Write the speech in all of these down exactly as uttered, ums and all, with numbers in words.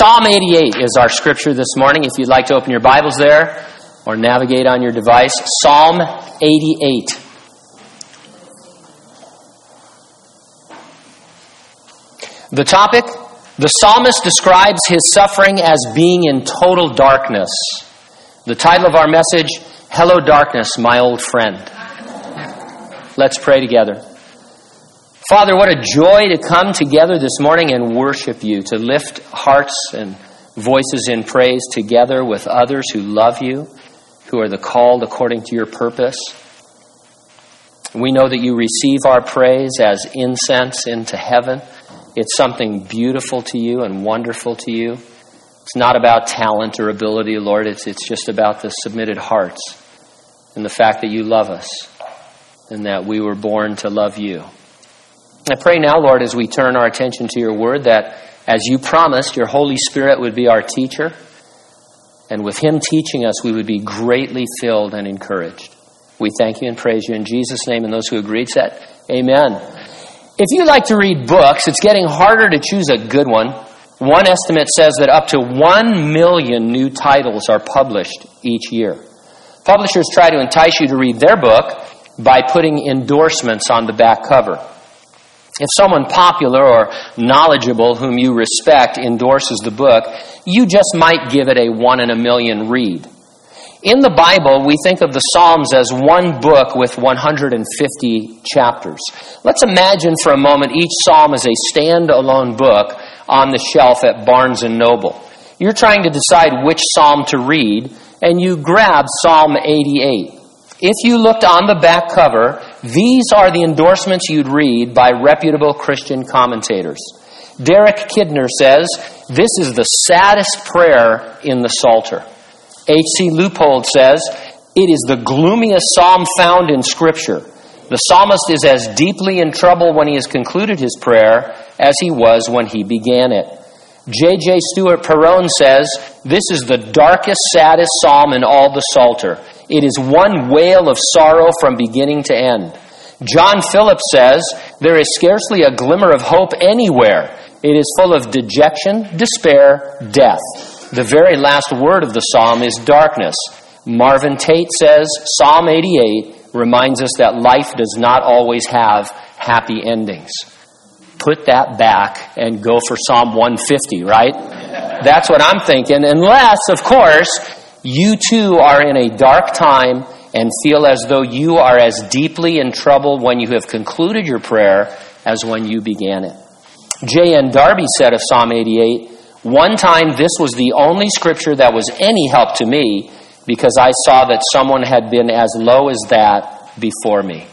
Psalm eighty-eight is our scripture this morning. If you'd like to open your Bibles there or navigate on your device, Psalm eighty-eight. The topic, the psalmist describes his suffering as being in total darkness. The title of our message, Hello Darkness, My Old Friend. Let's pray together. Father, what a joy to come together this morning and worship you, to lift hearts and voices in praise together with others who love you, who are the called according to your purpose. We know that you receive our praise as incense into heaven. It's something beautiful to you and wonderful to you. It's not about talent or ability, Lord. It's, it's just about the submitted hearts and the fact that you love us and that we were born to love you. I pray now, Lord, as we turn our attention to your word, that as you promised, your Holy Spirit would be our teacher, and with him teaching us, we would be greatly filled and encouraged. We thank you and praise you in Jesus' name, and those who agreed said, amen. If you like to read books, it's getting harder to choose a good one. One estimate says that up to one million new titles are published each year. Publishers try to entice you to read their book by putting endorsements on the back cover. If someone popular or knowledgeable whom you respect endorses the book, you just might give it a one in a million read. In the Bible, we think of the Psalms as one book with one hundred fifty chapters. Let's imagine for a moment each Psalm is a standalone book on the shelf at Barnes and Noble. You're trying to decide which Psalm to read, and you grab Psalm eighty-eight. If you looked on the back cover, these are the endorsements you'd read by reputable Christian commentators. Derek Kidner says, this is the saddest prayer in the Psalter. H C Leupold says, it is the gloomiest psalm found in Scripture. The psalmist is as deeply in trouble when he has concluded his prayer as he was when he began it. J J. Stewart Perrone says, this is the darkest, saddest psalm in all the Psalter. It is one wail of sorrow from beginning to end. John Phillips says, there is scarcely a glimmer of hope anywhere. It is full of dejection, despair, death. The very last word of the psalm is darkness. Marvin Tate says, Psalm eighty-eight reminds us that life does not always have happy endings. Put that back and go for Psalm one fifty, right? That's what I'm thinking, unless, of course, you too are in a dark time and feel as though you are as deeply in trouble when you have concluded your prayer as when you began it. J N. Darby said of Psalm eighty-eight, one time this was the only scripture that was any help to me because I saw that someone had been as low as that before me.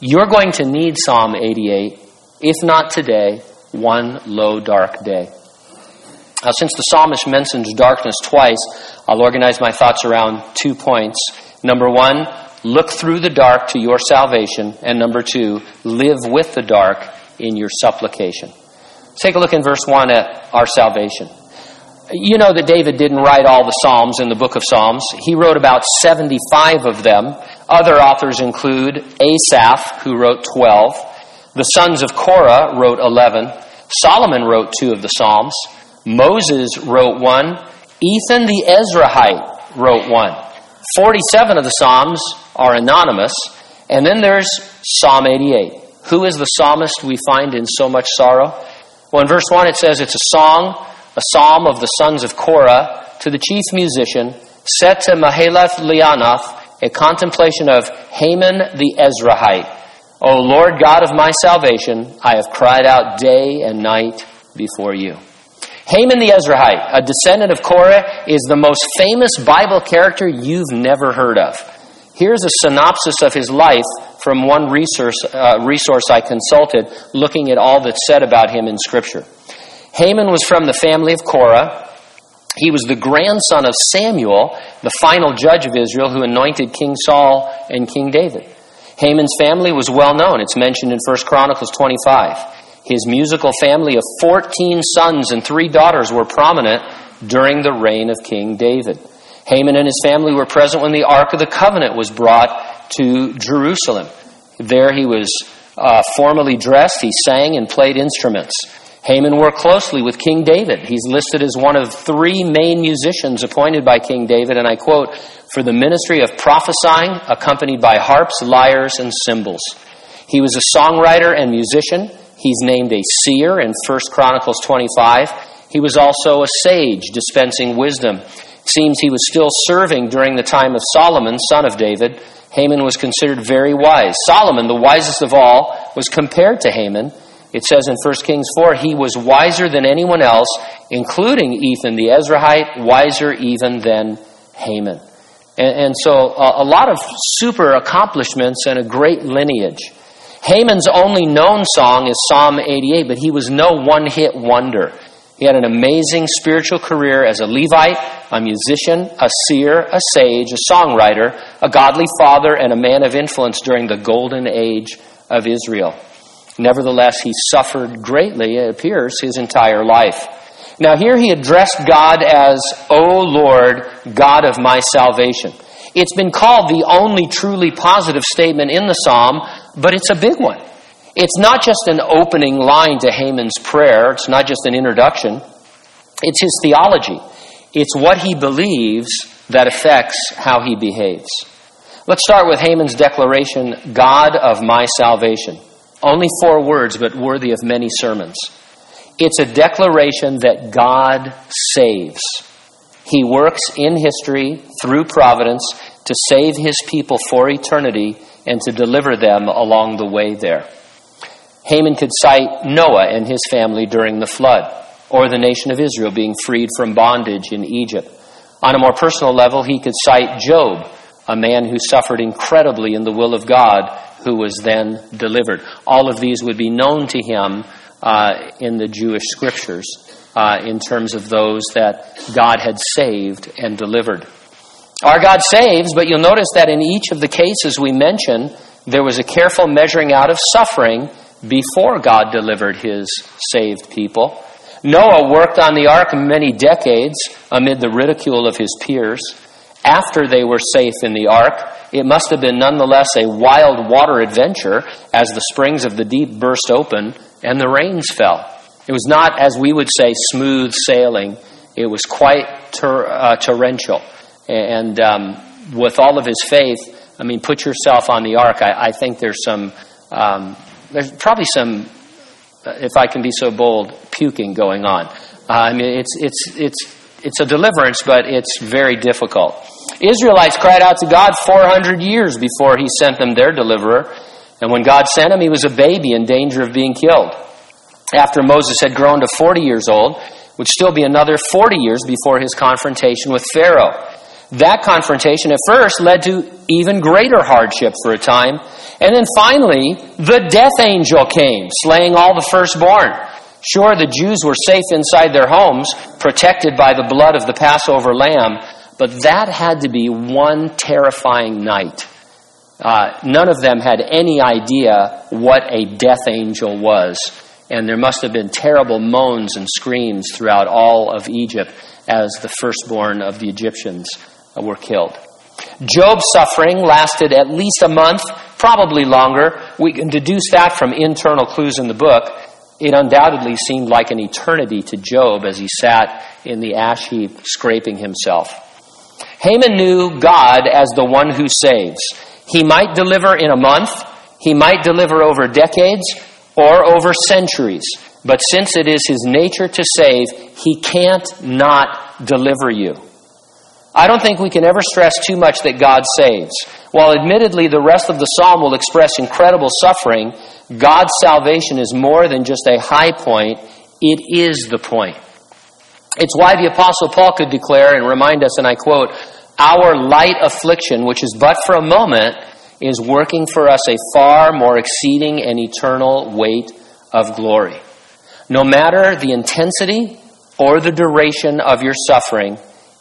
You're going to need Psalm eighty-eight, if not today, one low dark day. Now, since the psalmist mentions darkness twice, I'll organize my thoughts around two points. Number one, look through the dark to your salvation. And number two, live with the dark in your supplication. Let's take a look in verse one at our salvation. You know that David didn't write all the Psalms in the book of Psalms. He wrote about seventy-five of them. Other authors include Asaph, who wrote twelve. The sons of Korah wrote eleven. Solomon wrote two of the Psalms. Moses wrote one. Heman the Ezrahite wrote one. forty-seven of the Psalms are anonymous. And then there's Psalm eighty-eight. Who is the psalmist we find in so much sorrow? Well, in verse one it says, it's a song, a psalm of the sons of Korah, to the chief musician, set to Mahalath Lianath, a contemplation of Heman the Ezrahite. O Lord God of my salvation, I have cried out day and night before you. Heman the Ezrahite, a descendant of Korah, is the most famous Bible character you've never heard of. Here's a synopsis of his life from one resource, uh, resource I consulted, looking at all that's said about him in Scripture. Heman was from the family of Korah. He was the grandson of Samuel, the final judge of Israel, who anointed King Saul and King David. Heman's family was well known. It's mentioned in First Chronicles twenty-five. His musical family of fourteen sons and three daughters were prominent during the reign of King David. Heman and his family were present when the Ark of the Covenant was brought to Jerusalem. There he was uh, formally dressed. He sang and played instruments. Heman worked closely with King David. He's listed as one of three main musicians appointed by King David, and I quote, for the ministry of prophesying, accompanied by harps, lyres, and cymbals. He was a songwriter and musician. He's named a seer in First Chronicles twenty-five. He was also a sage, dispensing wisdom. It seems he was still serving during the time of Solomon, son of David. Heman was considered very wise. Solomon, the wisest of all, was compared to Heman. It says in First Kings four, he was wiser than anyone else, including Ethan the Ezrahite, wiser even than Heman. And, and so a, a lot of super accomplishments and a great lineage. Heman's only known song is Psalm eighty-eight, but he was no one-hit wonder. He had an amazing spiritual career as a Levite, a musician, a seer, a sage, a songwriter, a godly father, and a man of influence during the golden age of Israel. Nevertheless, he suffered greatly, it appears, his entire life. Now here he addressed God as, O Lord, God of my salvation. It's been called the only truly positive statement in the psalm, but it's a big one. It's not just an opening line to Heman's prayer. It's not just an introduction. It's his theology. It's what he believes that affects how he behaves. Let's start with Heman's declaration, God of my salvation. Only four words, but worthy of many sermons. It's a declaration that God saves. He works in history through providence to save his people for eternity and to deliver them along the way there. Heman could cite Noah and his family during the flood, or the nation of Israel being freed from bondage in Egypt. On a more personal level, he could cite Job, a man who suffered incredibly in the will of God, who was then delivered. All of these would be known to him uh, in the Jewish scriptures uh, in terms of those that God had saved and delivered. Our God saves, but you'll notice that in each of the cases we mention, there was a careful measuring out of suffering before God delivered his saved people. Noah worked on the ark many decades amid the ridicule of his peers. After they were safe in the ark, it must have been nonetheless a wild water adventure as the springs of the deep burst open and the rains fell. It was not, as we would say, smooth sailing. It was quite ter- uh, torrential. And um, with all of his faith, I mean, put yourself on the ark. I, I think there's some, um, there's probably some, if I can be so bold, puking going on. Uh, I mean, it's it's it's. It's a deliverance, but it's very difficult. Israelites cried out to God four hundred years before he sent them their deliverer. And when God sent him, he was a baby in danger of being killed. After Moses had grown to forty years old, would still be another forty years before his confrontation with Pharaoh. That confrontation at first led to even greater hardship for a time. And then finally, the death angel came, slaying all the firstborn. Sure, the Jews were safe inside their homes, protected by the blood of the Passover lamb, but that had to be one terrifying night. Uh, none of them had any idea what a death angel was, and there must have been terrible moans and screams throughout all of Egypt as the firstborn of the Egyptians were killed. Job's suffering lasted at least a month, probably longer. We can deduce that from internal clues in the book. It undoubtedly seemed like an eternity to Job as he sat in the ash heap scraping himself. Heman knew God as the one who saves. He might deliver in a month, he might deliver over decades, or over centuries. But since it is his nature to save, he can't not deliver you. I don't think we can ever stress too much that God saves. While admittedly the rest of the psalm will express incredible suffering, God's salvation is more than just a high point. It is the point. It's why the Apostle Paul could declare and remind us, and I quote, our light affliction, which is but for a moment, is working for us a far more exceeding and eternal weight of glory. No matter the intensity or the duration of your suffering,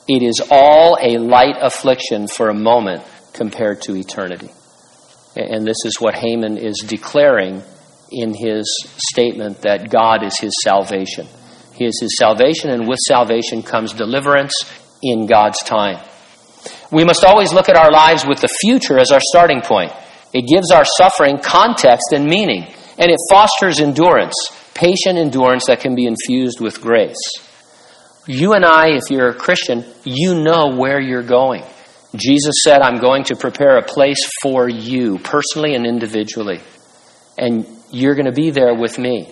it is all a light affliction for a moment compared to eternity. And this is what Heman is declaring in his statement that God is his salvation. He is his salvation, and with salvation comes deliverance in God's time. We must always look at our lives with the future as our starting point. It gives our suffering context and meaning, and it fosters endurance. patient endurance that can be infused with grace. You and I, if you're a Christian, you know where you're going. Jesus said, I'm going to prepare a place for you, personally and individually. And you're going to be there with me.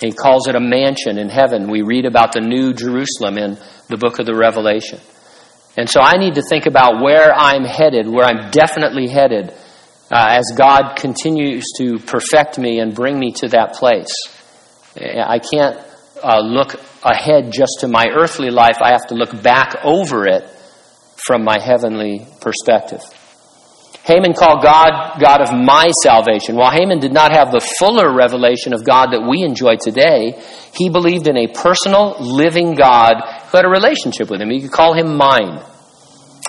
He calls it a mansion in heaven. We read about the new Jerusalem in the book of the Revelation. And so I need to think about where I'm headed, where I'm definitely headed, uh, as God continues to perfect me and bring me to that place. I can't uh, look ahead just to my earthly life. I have to look back over it from my heavenly perspective. Heman called God, God of my salvation. While Heman did not have the fuller revelation of God that we enjoy today, he believed in a personal, living God who had a relationship with him. You could call him mine.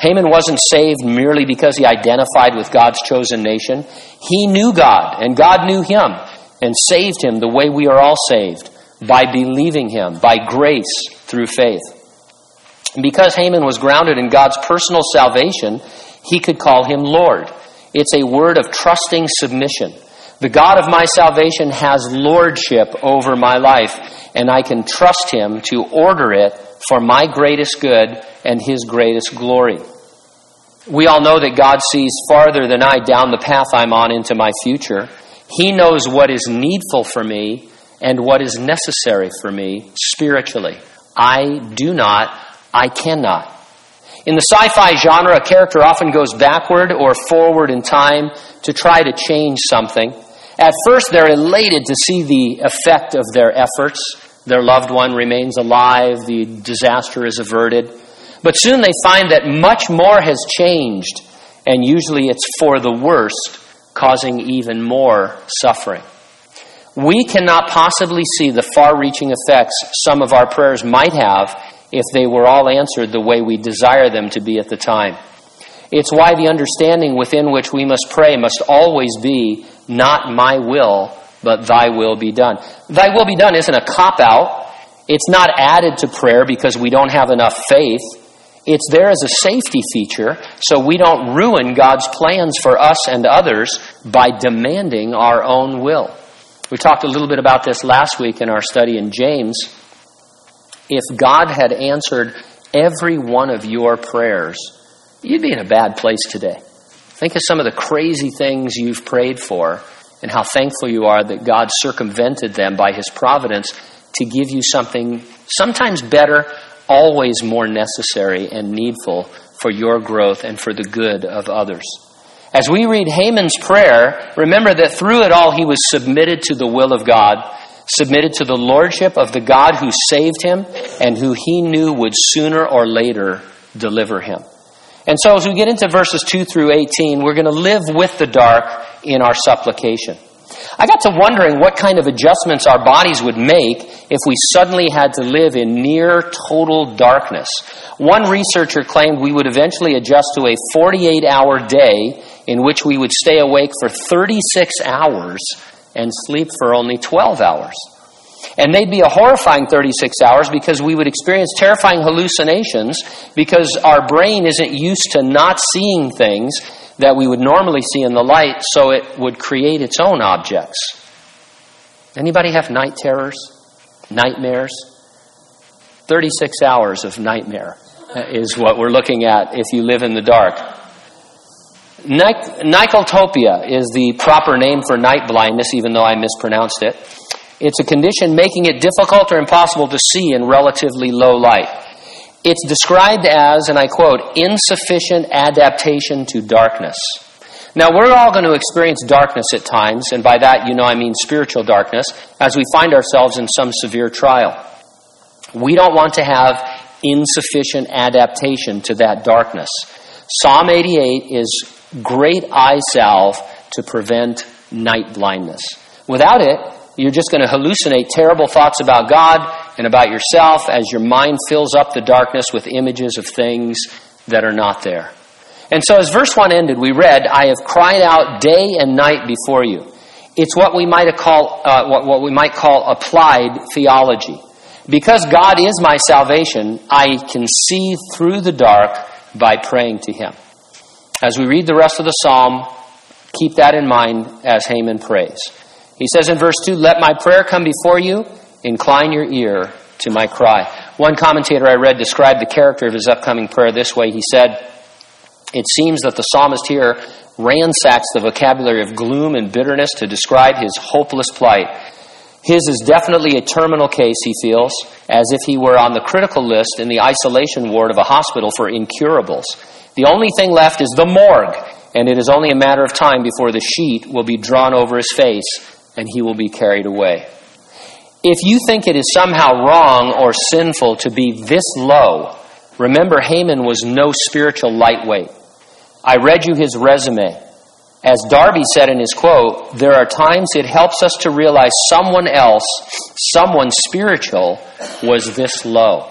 Heman wasn't saved merely because he identified with God's chosen nation. He knew God, and God knew him, and saved him the way we are all saved, by believing him, by grace, through faith. And because Heman was grounded in God's personal salvation, he could call him Lord. It's a word of trusting submission. The God of my salvation has lordship over my life, and I can trust him to order it for my greatest good and his greatest glory. We all know that God sees farther than I down the path I'm on into my future. He knows what is needful for me and what is necessary for me spiritually. I do not, I cannot. In the sci-fi genre, a character often goes backward or forward in time to try to change something. At first, they're elated to see the effect of their efforts. Their loved one remains alive. The disaster is averted. But soon they find that much more has changed, and usually it's for the worst, causing even more suffering. We cannot possibly see the far-reaching effects some of our prayers might have if they were all answered the way we desire them to be at the time. It's why the understanding within which we must pray must always be, not my will, but thy will be done. Thy will be done isn't a cop-out. It's not added to prayer because we don't have enough faith. It's there as a safety feature so we don't ruin God's plans for us and others by demanding our own will. We talked a little bit about this last week in our study in James. If God had answered every one of your prayers, you'd be in a bad place today. Think of some of the crazy things you've prayed for and how thankful you are that God circumvented them by his providence to give you something sometimes better, always more necessary and needful for your growth and for the good of others. As we read Heman's prayer, remember that through it all he was submitted to the will of God, submitted to the lordship of the God who saved him and who he knew would sooner or later deliver him. And so as we get into verses two through eighteen, we're going to live with the dark in our supplication. I got to wondering what kind of adjustments our bodies would make if we suddenly had to live in near total darkness. One researcher claimed we would eventually adjust to a forty-eight hour day in which we would stay awake for thirty-six hours and sleep for only twelve hours. And they'd be a horrifying thirty-six hours because we would experience terrifying hallucinations because our brain isn't used to not seeing things that we would normally see in the light, so it would create its own objects. Anybody have night terrors? Nightmares? thirty-six hours of nightmare is what we're looking at if you live in the dark. Nyctalopia is the proper name for night blindness, even though I mispronounced it. It's a condition making it difficult or impossible to see in relatively low light. It's described as, and I quote, insufficient adaptation to darkness. Now, we're all going to experience darkness at times, and by that, you know, I mean spiritual darkness, as we find ourselves in some severe trial. We don't want to have insufficient adaptation to that darkness. Psalm eighty-eight is great eye salve to prevent night blindness. Without it, you're just going to hallucinate terrible thoughts about God and about yourself as your mind fills up the darkness with images of things that are not there. And so as verse one ended, we read, I have cried out day and night before you. It's what we might call, uh, what, what we might call applied theology. Because God is my salvation, I can see through the dark by praying to him. As we read the rest of the psalm, keep that in mind as Heman prays. He says in verse two, "Let my prayer come before you, incline your ear to my cry." One commentator I read described the character of his upcoming prayer this way. He said, "It seems that the psalmist here ransacks the vocabulary of gloom and bitterness to describe his hopeless plight. His is definitely a terminal case, he feels, as if he were on the critical list in the isolation ward of a hospital for incurables. The only thing left is the morgue, and it is only a matter of time before the sheet will be drawn over his face and he will be carried away." If you think it is somehow wrong or sinful to be this low, remember Heman was no spiritual lightweight. I read you his resume. As Darby said in his quote, there are times it helps us to realize someone else, someone spiritual, was this low.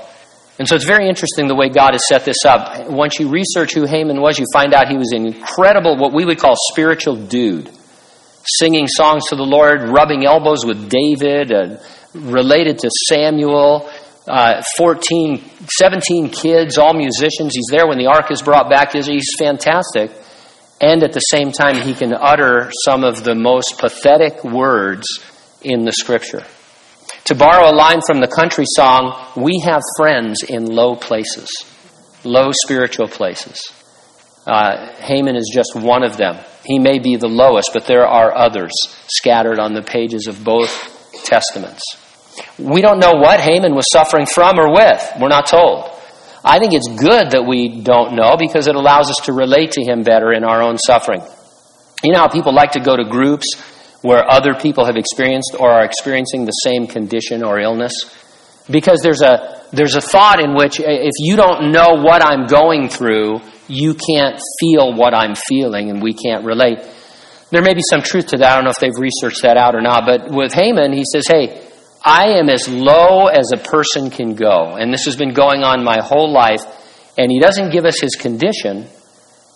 And so it's very interesting the way God has set this up. Once you research who Heman was, you find out he was an incredible, what we would call spiritual dude, singing songs to the Lord, rubbing elbows with David, uh, related to Samuel, Uh, fourteen, seventeen kids, all musicians. He's there when the ark is brought back. He's fantastic. And at the same time, he can utter some of the most pathetic words in the Scripture. To borrow a line from the country song, we have friends in low places, low spiritual places. Uh, Heman is just one of them. He may be the lowest, but there are others scattered on the pages of both Testaments. We don't know what Heman was suffering from or with. We're not told. I think it's good that we don't know because it allows us to relate to him better in our own suffering. You know how people like to go to groups where other people have experienced or are experiencing the same condition or illness? Because there's a there's a thought in which if you don't know what I'm going through, you can't feel what I'm feeling and we can't relate. There may be some truth to that. I don't know if they've researched that out or not. But with Heman, he says, hey, I am as low as a person can go. And this has been going on my whole life. And he doesn't give us his condition.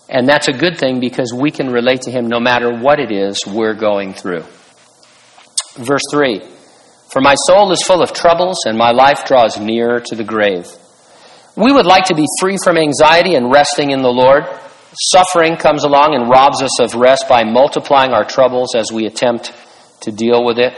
And that's a good thing because we can relate to him no matter what it is we're going through. Verse three, "For my soul is full of troubles and my life draws near to the grave." We would like to be free from anxiety and resting in the Lord. Suffering comes along and robs us of rest by multiplying our troubles as we attempt to deal with it.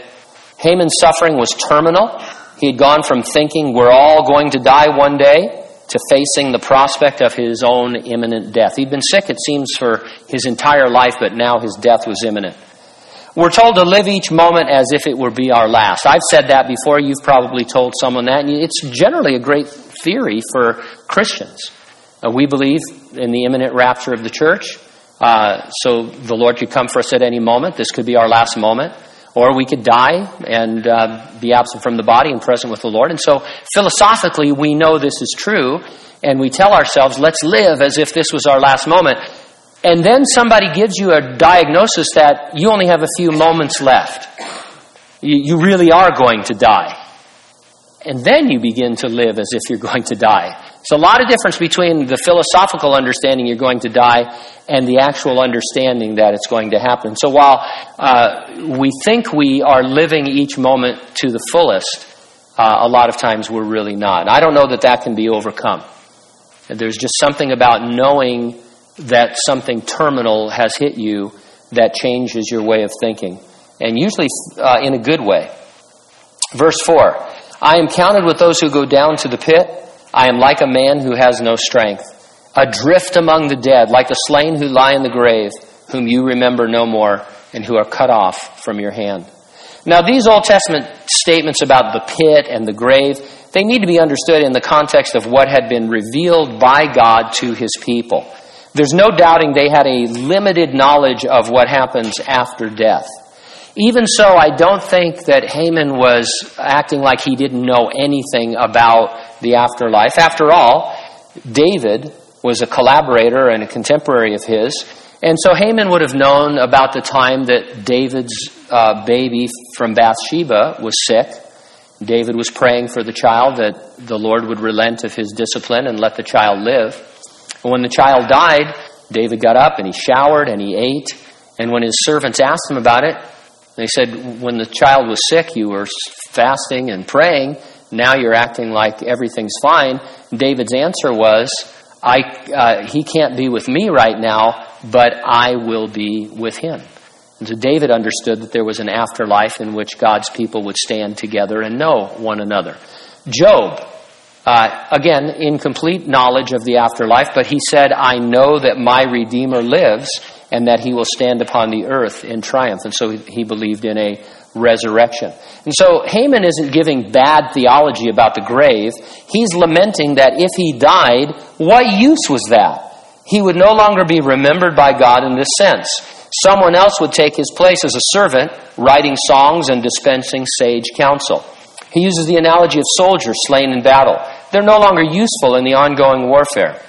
Heman's suffering was terminal. He had gone from thinking we're all going to die one day to facing the prospect of his own imminent death. He'd been sick, it seems, for his entire life, but now his death was imminent. We're told to live each moment as if it would be our last. I've said that before. You've probably told someone that. And it's generally a great theory for Christians. Uh, we believe in the imminent rapture of the church. Uh, so the Lord could come for us at any moment. This could be our last moment. Or we could die and uh, be absent from the body and present with the Lord. And so philosophically, we know this is true. And we tell ourselves, let's live as if this was our last moment. And then somebody gives you a diagnosis that you only have a few moments left. You, you really are going to die. And then you begin to live as if you're going to die. It's a lot of difference between the philosophical understanding you're going to die and the actual understanding that it's going to happen. So while uh, we think we are living each moment to the fullest, uh, a lot of times we're really not. I don't know that that can be overcome. There's just something about knowing that something terminal has hit you that changes your way of thinking, and usually uh, in a good way. Verse four, "I am counted with those who go down to the pit. I am like a man who has no strength, adrift among the dead, like the slain who lie in the grave, whom you remember no more, and who are cut off from your hand." Now, these Old Testament statements about the pit and the grave, they need to be understood in the context of what had been revealed by God to his people. There's no doubting they had a limited knowledge of what happens after death. Even so, I don't think that Heman was acting like he didn't know anything about the afterlife. After all, David was a collaborator and a contemporary of his. And so Heman would have known about the time that David's uh, baby from Bathsheba was sick. David was praying for the child that the Lord would relent of his discipline and let the child live. And when the child died, David got up and he showered and he ate. And when his servants asked him about it, they said, when the child was sick, you were fasting and praying. Now you're acting like everything's fine. David's answer was, "I uh, he can't be with me right now, but I will be with him." And so David understood that there was an afterlife in which God's people would stand together and know one another. Job, uh, again, incomplete knowledge of the afterlife, but he said, I know that my Redeemer lives and that he will stand upon the earth in triumph. And so he believed in a resurrection. And so Heman isn't giving bad theology about the grave. He's lamenting that if he died, what use was that? He would no longer be remembered by God in this sense. Someone else would take his place as a servant, writing songs and dispensing sage counsel. He uses the analogy of soldiers slain in battle. They're no longer useful in the ongoing warfare.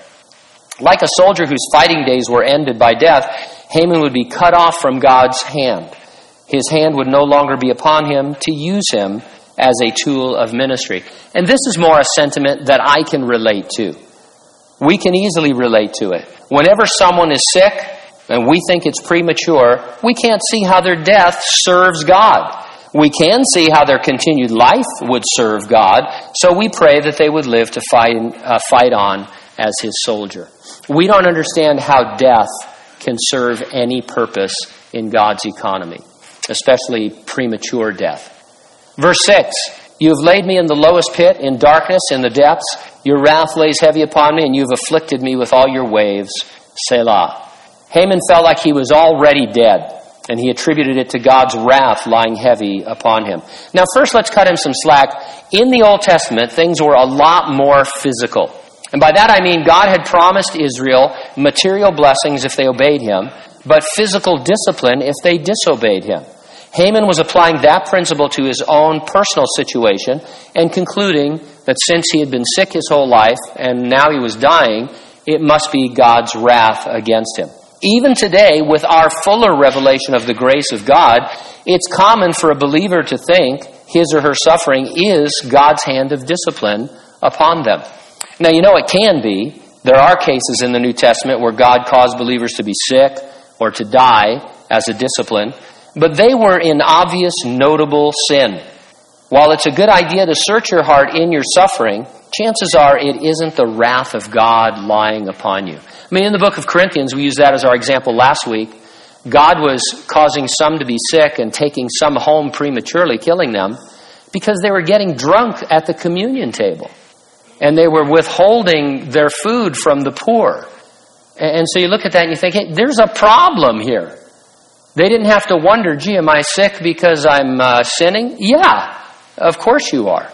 Like a soldier whose fighting days were ended by death, Heman would be cut off from God's hand. His hand would no longer be upon him to use him as a tool of ministry. And this is more a sentiment that I can relate to. We can easily relate to it. Whenever someone is sick and we think it's premature, we can't see how their death serves God. We can see how their continued life would serve God, so we pray that they would live to fight, uh, fight on as his soldier. We don't understand how death can serve any purpose in God's economy, especially premature death. Verse six, you have laid me in the lowest pit, in darkness, in the depths. Your wrath lays heavy upon me, and you have afflicted me with all your waves. Selah. Heman felt like he was already dead, and he attributed it to God's wrath lying heavy upon him. Now, first, let's cut him some slack. In the Old Testament, things were a lot more physical. And by that I mean God had promised Israel material blessings if they obeyed him, but physical discipline if they disobeyed him. Heman was applying that principle to his own personal situation and concluding that since he had been sick his whole life and now he was dying, it must be God's wrath against him. Even today, with our fuller revelation of the grace of God, it's common for a believer to think his or her suffering is God's hand of discipline upon them. Now, you know it can be. There are cases in the New Testament where God caused believers to be sick or to die as a discipline, but they were in obvious, notable sin. While it's a good idea to search your heart in your suffering, chances are it isn't the wrath of God lying upon you. I mean, in the book of Corinthians, we used that as our example last week. God was causing some to be sick and taking some home prematurely, killing them, because they were getting drunk at the communion table. And they were withholding their food from the poor. And so you look at that and you think, hey, there's a problem here. They didn't have to wonder, gee, am I sick because I'm uh, sinning? Yeah, of course you are.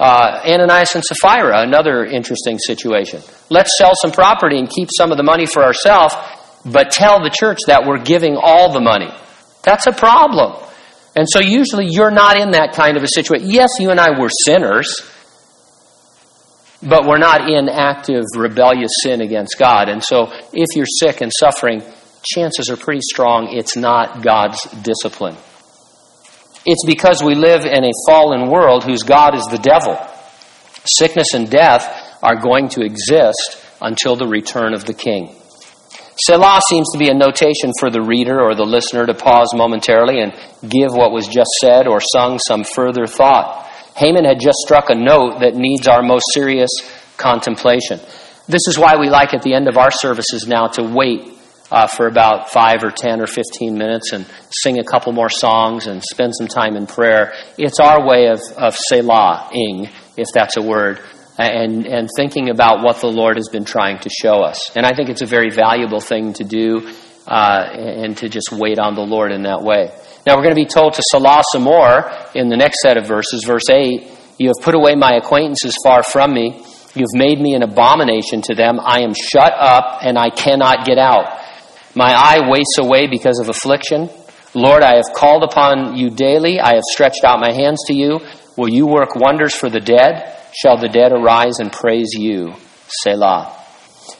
Uh, Ananias and Sapphira, another interesting situation. Let's sell some property and keep some of the money for ourselves, but tell the church that we're giving all the money. That's a problem. And so usually you're not in that kind of a situation. Yes, you and I were sinners, but we're not in active rebellious sin against God. And so if you're sick and suffering, chances are pretty strong it's not God's discipline. It's because we live in a fallen world whose God is the devil. Sickness and death are going to exist until the return of the king. Selah seems to be a notation for the reader or the listener to pause momentarily and give what was just said or sung some further thought. Heman had just struck a note that needs our most serious contemplation. This is why we like at the end of our services now to wait Uh, for about five or ten or fifteen minutes and sing a couple more songs and spend some time in prayer. It's our way of, of Selah-ing, if that's a word, and, and thinking about what the Lord has been trying to show us. And I think it's a very valuable thing to do uh, and to just wait on the Lord in that way. Now we're going to be told to Selah some more in the next set of verses. Verse eight, you have put away my acquaintances far from me. You've made me an abomination to them. I am shut up and I cannot get out. My eye wastes away because of affliction. Lord, I have called upon you daily. I have stretched out my hands to you. Will you work wonders for the dead? Shall the dead arise and praise you? Selah.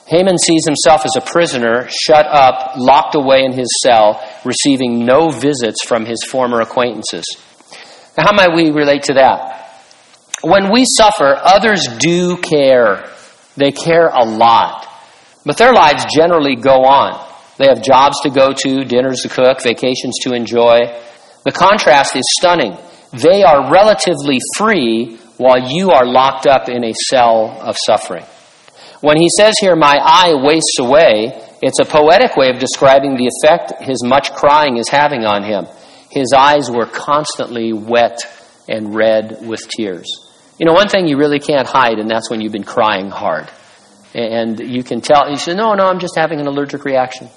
Heman sees himself as a prisoner, shut up, locked away in his cell, receiving no visits from his former acquaintances. Now, how might we relate to that? When we suffer, others do care. They care a lot. But their lives generally go on. They have jobs to go to, dinners to cook, vacations to enjoy. The contrast is stunning. They are relatively free while you are locked up in a cell of suffering. When he says here, my eye wastes away, It's a poetic way of describing the effect his much crying is having on him. His eyes were constantly wet and red with tears. You know, one thing you really can't hide, and that's when you've been crying hard. And you can tell, you say, no, no, I'm just having an allergic reaction.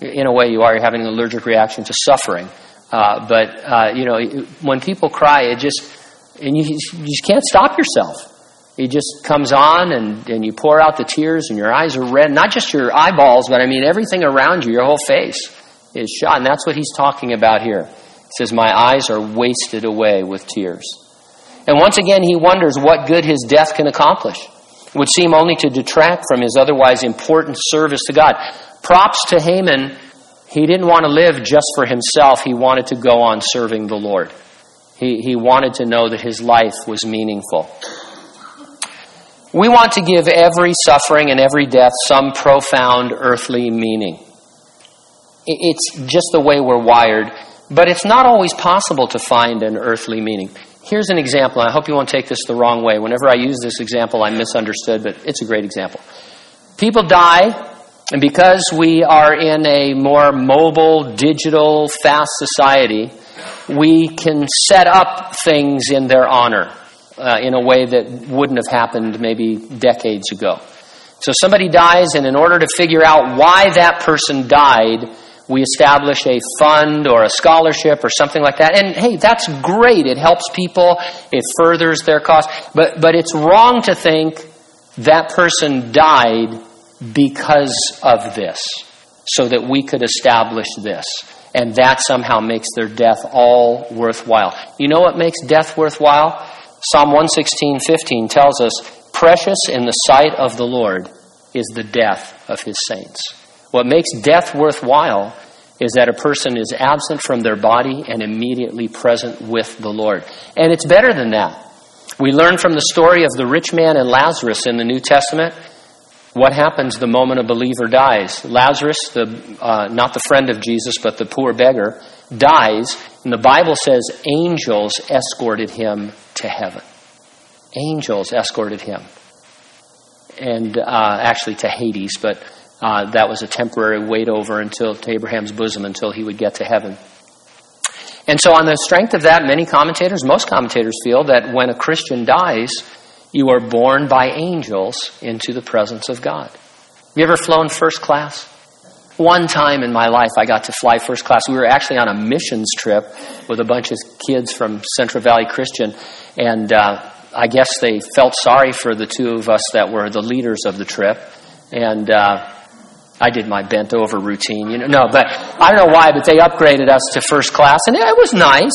In a way, you are. You're having an allergic reaction to suffering. Uh, but, uh, you know, when people cry, it just, and you, you just can't stop yourself. It just comes on, and, and you pour out the tears, and your eyes are red. Not just your eyeballs, but, I mean, everything around you, your whole face is shot. And that's what he's talking about here. He says, my eyes are wasted away with tears. And once again, he wonders what good his death can accomplish. It would seem only to detract from his otherwise important service to God. Props to Heman. He didn't want to live just for himself. He wanted to go on serving the Lord. He, he wanted to know that his life was meaningful. We want to give every suffering and every death some profound earthly meaning. It's just the way we're wired, but it's not always possible to find an earthly meaning. Here's an example, and I hope you won't take this the wrong way. Whenever I use this example, I'm misunderstood, but it's a great example. People die, and because we are in a more mobile, digital, fast society, we can set up things in their honor uh, in a way that wouldn't have happened maybe decades ago. So somebody dies, and in order to figure out why that person died, we establish a fund or a scholarship or something like that. And hey, that's great. It helps people. It furthers their cause. But but it's wrong to think that person died because of this, so that we could establish this. And that somehow makes their death all worthwhile. You know what makes death worthwhile? Psalm one sixteen fifteen tells us, precious in the sight of the Lord is the death of his saints. What makes death worthwhile is that a person is absent from their body and immediately present with the Lord. And it's better than that. We learn from the story of the rich man and Lazarus in the New Testament what happens the moment a believer dies. Lazarus, the uh, not the friend of Jesus, but the poor beggar, dies. And the Bible says angels escorted him to heaven. Angels escorted him. And uh, actually to Hades, but... Uh, that was a temporary wait over until to Abraham's bosom until he would get to heaven. And so on the strength of that, many commentators, most commentators feel that when a Christian dies, you are borne by angels into the presence of God. Have you ever flown first class? One time in my life, I got to fly first class. We were actually on a missions trip with a bunch of kids from Central Valley Christian, and uh, I guess they felt sorry for the two of us that were the leaders of the trip, and... Uh, I did my bent over routine, you know. No, but I don't know why, but they upgraded us to first class, and it was nice.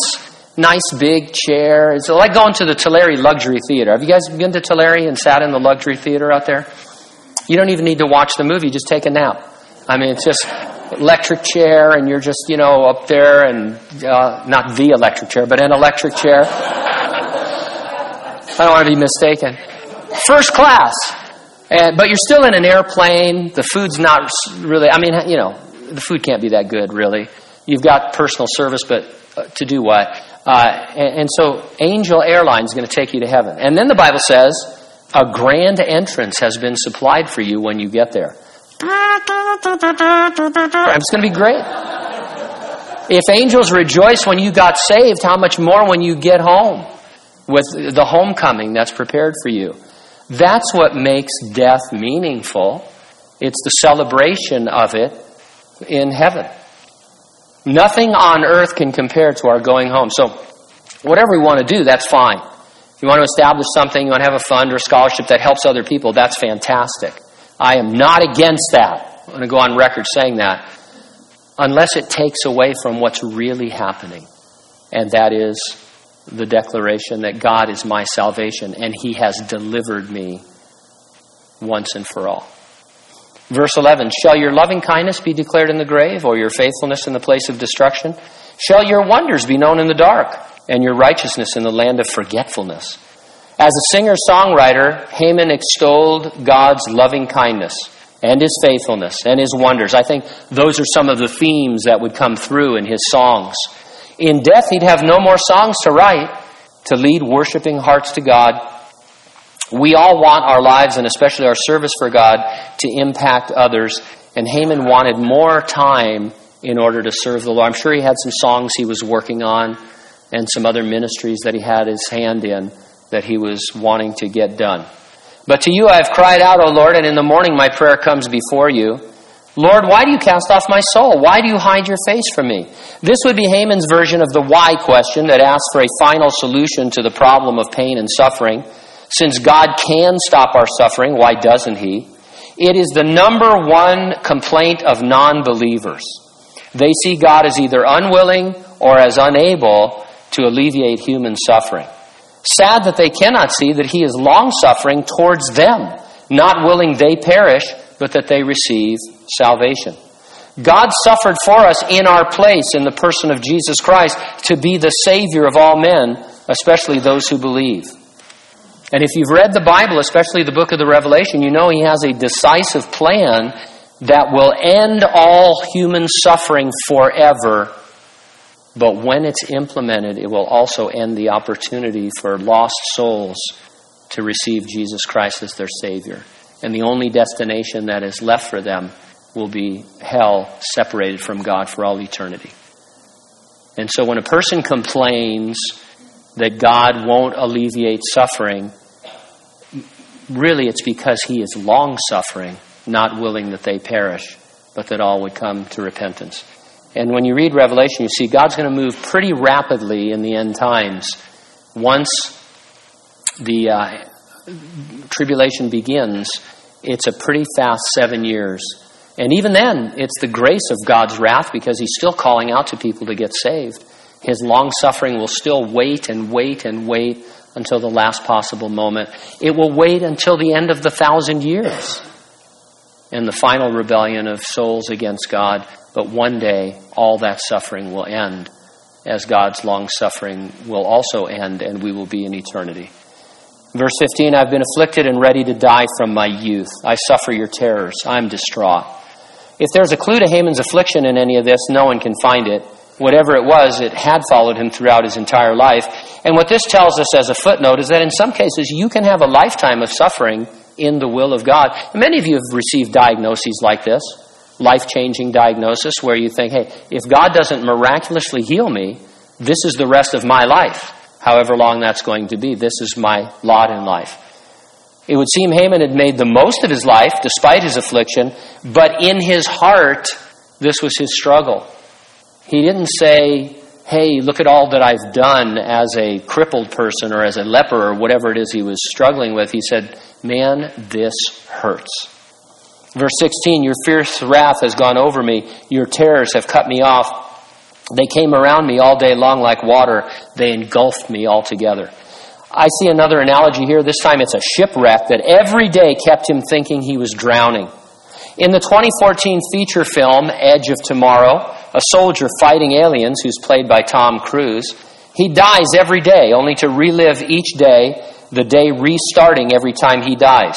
Nice big chair. It's like going to the Tulare Luxury Theater. Have you guys been to Tulare and sat in the Luxury Theater out there? You don't even need to watch the movie, just take a nap. I mean, it's just electric chair, and you're just, you know, up there, and uh, not the electric chair, but an electric chair. I don't want to be mistaken. First class. And, but you're still in an airplane. The food's not really, I mean, you know, the food can't be that good, really. You've got personal service, but to do what? Uh, and, and so Angel Airlines is going to take you to heaven. And then the Bible says, a grand entrance has been supplied for you when you get there. It's going to be great. If angels rejoice when you got saved, how much more when you get home with the homecoming that's prepared for you? That's what makes death meaningful. It's the celebration of it in heaven. Nothing on earth can compare to our going home. So whatever we want to do, that's fine. If you want to establish something, you want to have a fund or a scholarship that helps other people, that's fantastic. I am not against that. I'm going to go on record saying that. Unless it takes away from what's really happening. And that is... the declaration that God is my salvation and he has delivered me once and for all. Verse eleven, shall your loving kindness be declared in the grave, or your faithfulness in the place of destruction? Shall your wonders be known in the dark, and your righteousness in the land of forgetfulness? As a singer-songwriter, Heman extolled God's loving kindness and his faithfulness and his wonders. I think those are some of the themes that would come through in his songs. In death, he'd have no more songs to write to lead worshiping hearts to God. We all want our lives, and especially our service for God, to impact others. And Heman wanted more time in order to serve the Lord. I'm sure he had some songs he was working on and some other ministries that he had his hand in that he was wanting to get done. But to you I have cried out, O Lord, and in the morning my prayer comes before you. Lord, why do you cast off my soul? Why do you hide your face from me? This would be Haman's version of the why question that asks for a final solution to the problem of pain and suffering. Since God can stop our suffering, why doesn't he? It is the number one complaint of non-believers. They see God as either unwilling or as unable to alleviate human suffering. Sad that they cannot see that he is long-suffering towards them, not willing they perish, but that they receive salvation. God suffered for us in our place in the person of Jesus Christ to be the Savior of all men, especially those who believe. And if you've read the Bible, especially the book of the Revelation, you know he has a decisive plan that will end all human suffering forever. But when it's implemented, it will also end the opportunity for lost souls to receive Jesus Christ as their Savior. And the only destination that is left for them will be hell, separated from God for all eternity. And so when a person complains that God won't alleviate suffering, really it's because he is long-suffering, not willing that they perish, but that all would come to repentance. And when you read Revelation, you see God's going to move pretty rapidly in the end times once the uh, tribulation begins. It's a pretty fast seven years. And even then, it's the grace of God's wrath because he's still calling out to people to get saved. His long-suffering will still wait and wait and wait until the last possible moment. It will wait until the end of the thousand years and the final rebellion of souls against God. But one day, all that suffering will end, as God's long-suffering will also end, and we will be in eternity. Verse fifteen, I've been afflicted and ready to die from my youth. I suffer your terrors. I'm distraught. If there's a clue to Haman's affliction in any of this, no one can find it. Whatever it was, it had followed him throughout his entire life. And what this tells us as a footnote is that in some cases you can have a lifetime of suffering in the will of God. And many of you have received diagnoses like this, life-changing diagnosis, where you think, hey, if God doesn't miraculously heal me, this is the rest of my life, however long that's going to be. This is my lot in life. It would seem Heman had made the most of his life despite his affliction, but in his heart, this was his struggle. He didn't say, hey, look at all that I've done as a crippled person or as a leper or whatever it is he was struggling with. He said, man, this hurts. Verse sixteen, your fierce wrath has gone over me. Your terrors have cut me off. They came around me all day long like water. They engulfed me altogether. I see another analogy here. This time it's a shipwreck that every day kept him thinking he was drowning. In the twenty fourteen feature film, Edge of Tomorrow, a soldier fighting aliens, who's played by Tom Cruise, he dies every day, only to relive each day, the day restarting every time he dies.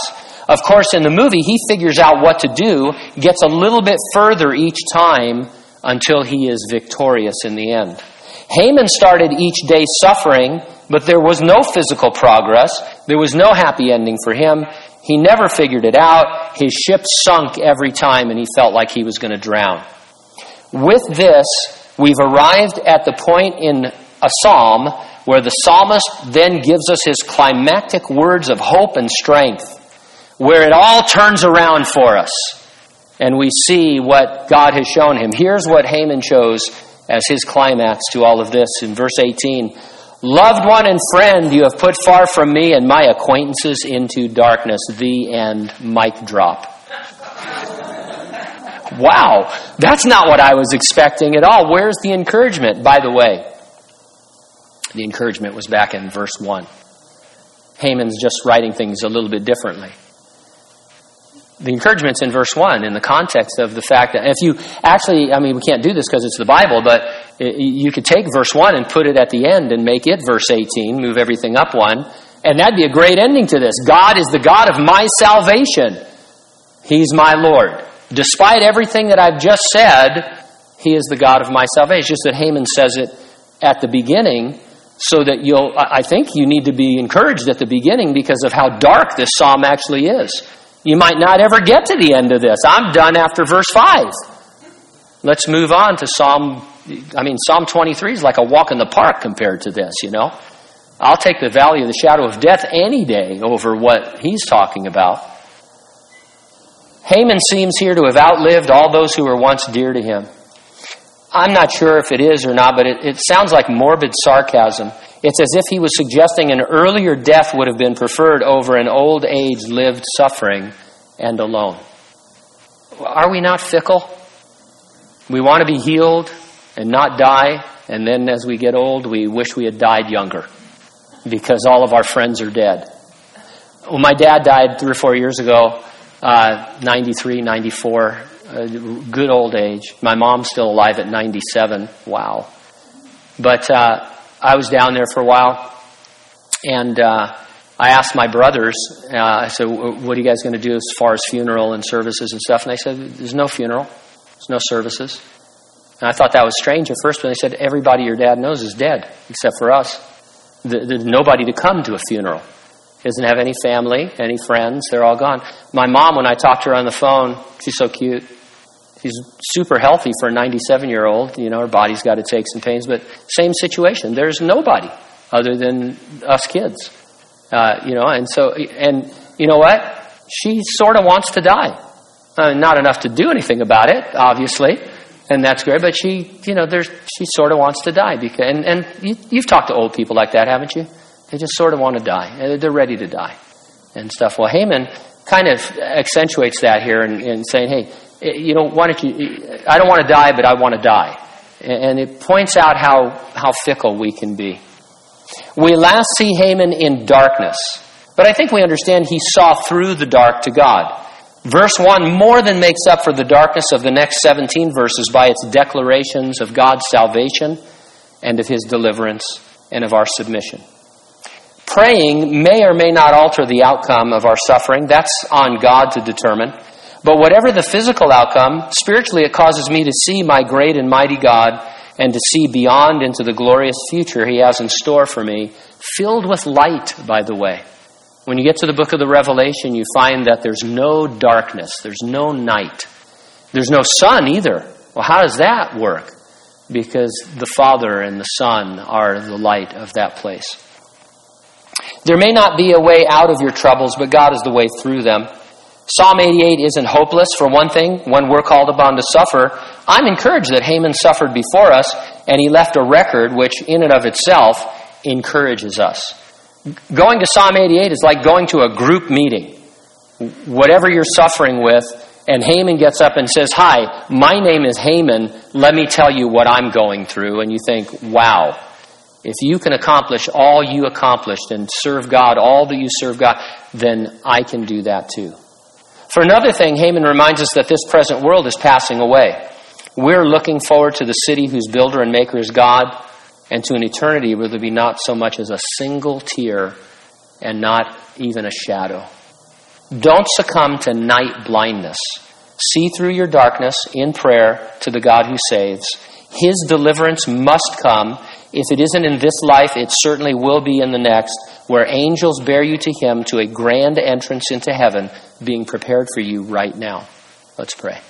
Of course, in the movie, he figures out what to do, gets a little bit further each time until he is victorious in the end. Heman started each day suffering, but there was no physical progress. There was no happy ending for him. He never figured it out. His ship sunk every time, and he felt like he was going to drown. With this, we've arrived at the point in a psalm where the psalmist then gives us his climactic words of hope and strength, where it all turns around for us, and we see what God has shown him. Here's what Heman chose as his climax to all of this in verse eighteen. Loved one and friend you have put far from me, and my acquaintances into darkness. The end. Mic drop. Wow, that's not what I was expecting at all. Where's the encouragement? By the way, the encouragement was back in verse one. Haman's just writing things a little bit differently. The encouragement's in verse one in the context of the fact that if you actually, I mean, we can't do this because it's the Bible, but you could take verse one and put it at the end and make it verse eighteen, move everything up one, and that'd be a great ending to this. God is the God of my salvation. He's my Lord. Despite everything that I've just said, he is the God of my salvation. It's just that Heman says it at the beginning so that you'll, I think you need to be encouraged at the beginning because of how dark this psalm actually is. You might not ever get to the end of this. I'm done after verse five. Let's move on to Psalm, I mean, Psalm twenty-three is like a walk in the park compared to this, you know. I'll take the valley of the shadow of death any day over what he's talking about. Heman seems here to have outlived all those who were once dear to him. I'm not sure if it is or not, but it, it sounds like morbid sarcasm. It's as if he was suggesting an earlier death would have been preferred over an old age lived suffering and alone. Are we not fickle? We want to be healed and not die, and then as we get old, we wish we had died younger because all of our friends are dead. Well, my dad died three or four years ago, uh, ninety-three, ninety-four, uh, good old age. My mom's still alive at ninety-seven. Wow. But uh, I was down there for a while, and uh, I asked my brothers, uh, I said, what are you guys going to do as far as funeral and services and stuff? And they said, there's no funeral. There's no services. And I thought that was strange at first, but they said, everybody your dad knows is dead, except for us. There's nobody to come to a funeral. Doesn't have any family, any friends. They're all gone. My mom, when I talked to her on the phone, she's so cute. She's super healthy for a ninety-seven-year-old. You know, her body's got its aches and pains, but same situation. There's nobody other than us kids. Uh, you know, and so, and you know what? She sort of wants to die. Uh, not enough to do anything about it, obviously, and that's great. But she, you know, there's she sort of wants to die because, and and you, you've talked to old people like that, haven't you? They just sort of want to die. They're ready to die, and stuff. Well, Heman kind of accentuates that here and, and saying, "Hey, you know, why don't you? I don't want to die, but I want to die." And it points out how how fickle we can be. We last see Heman in darkness, but I think we understand he saw through the dark to God. Verse one more than makes up for the darkness of the next seventeen verses by its declarations of God's salvation and of his deliverance and of our submission. Praying may or may not alter the outcome of our suffering. That's on God to determine. But whatever the physical outcome, spiritually it causes me to see my great and mighty God and to see beyond into the glorious future he has in store for me, filled with light, by the way. When you get to the book of the Revelation, you find that there's no darkness. There's no night. There's no sun either. Well, how does that work? Because the Father and the Son are the light of that place. There may not be a way out of your troubles, but God is the way through them. Psalm eighty-eight isn't hopeless, for one thing. When we're called upon to suffer, I'm encouraged that Heman suffered before us, and he left a record which in and of itself encourages us. Going to Psalm eighty-eight is like going to a group meeting. Whatever you're suffering with, and Heman gets up and says, "Hi, my name is Heman. Let me tell you what I'm going through." And you think, wow, if you can accomplish all you accomplished and serve God, all that you serve God, then I can do that too. For another thing, Heman reminds us that this present world is passing away. We're looking forward to the city whose builder and maker is God, and to an eternity where there be not so much as a single tear and not even a shadow. Don't succumb to night blindness. See through your darkness in prayer to the God who saves. His deliverance must come. If it isn't in this life, it certainly will be in the next, where angels bear you to him to a grand entrance into heaven, being prepared for you right now. Let's pray.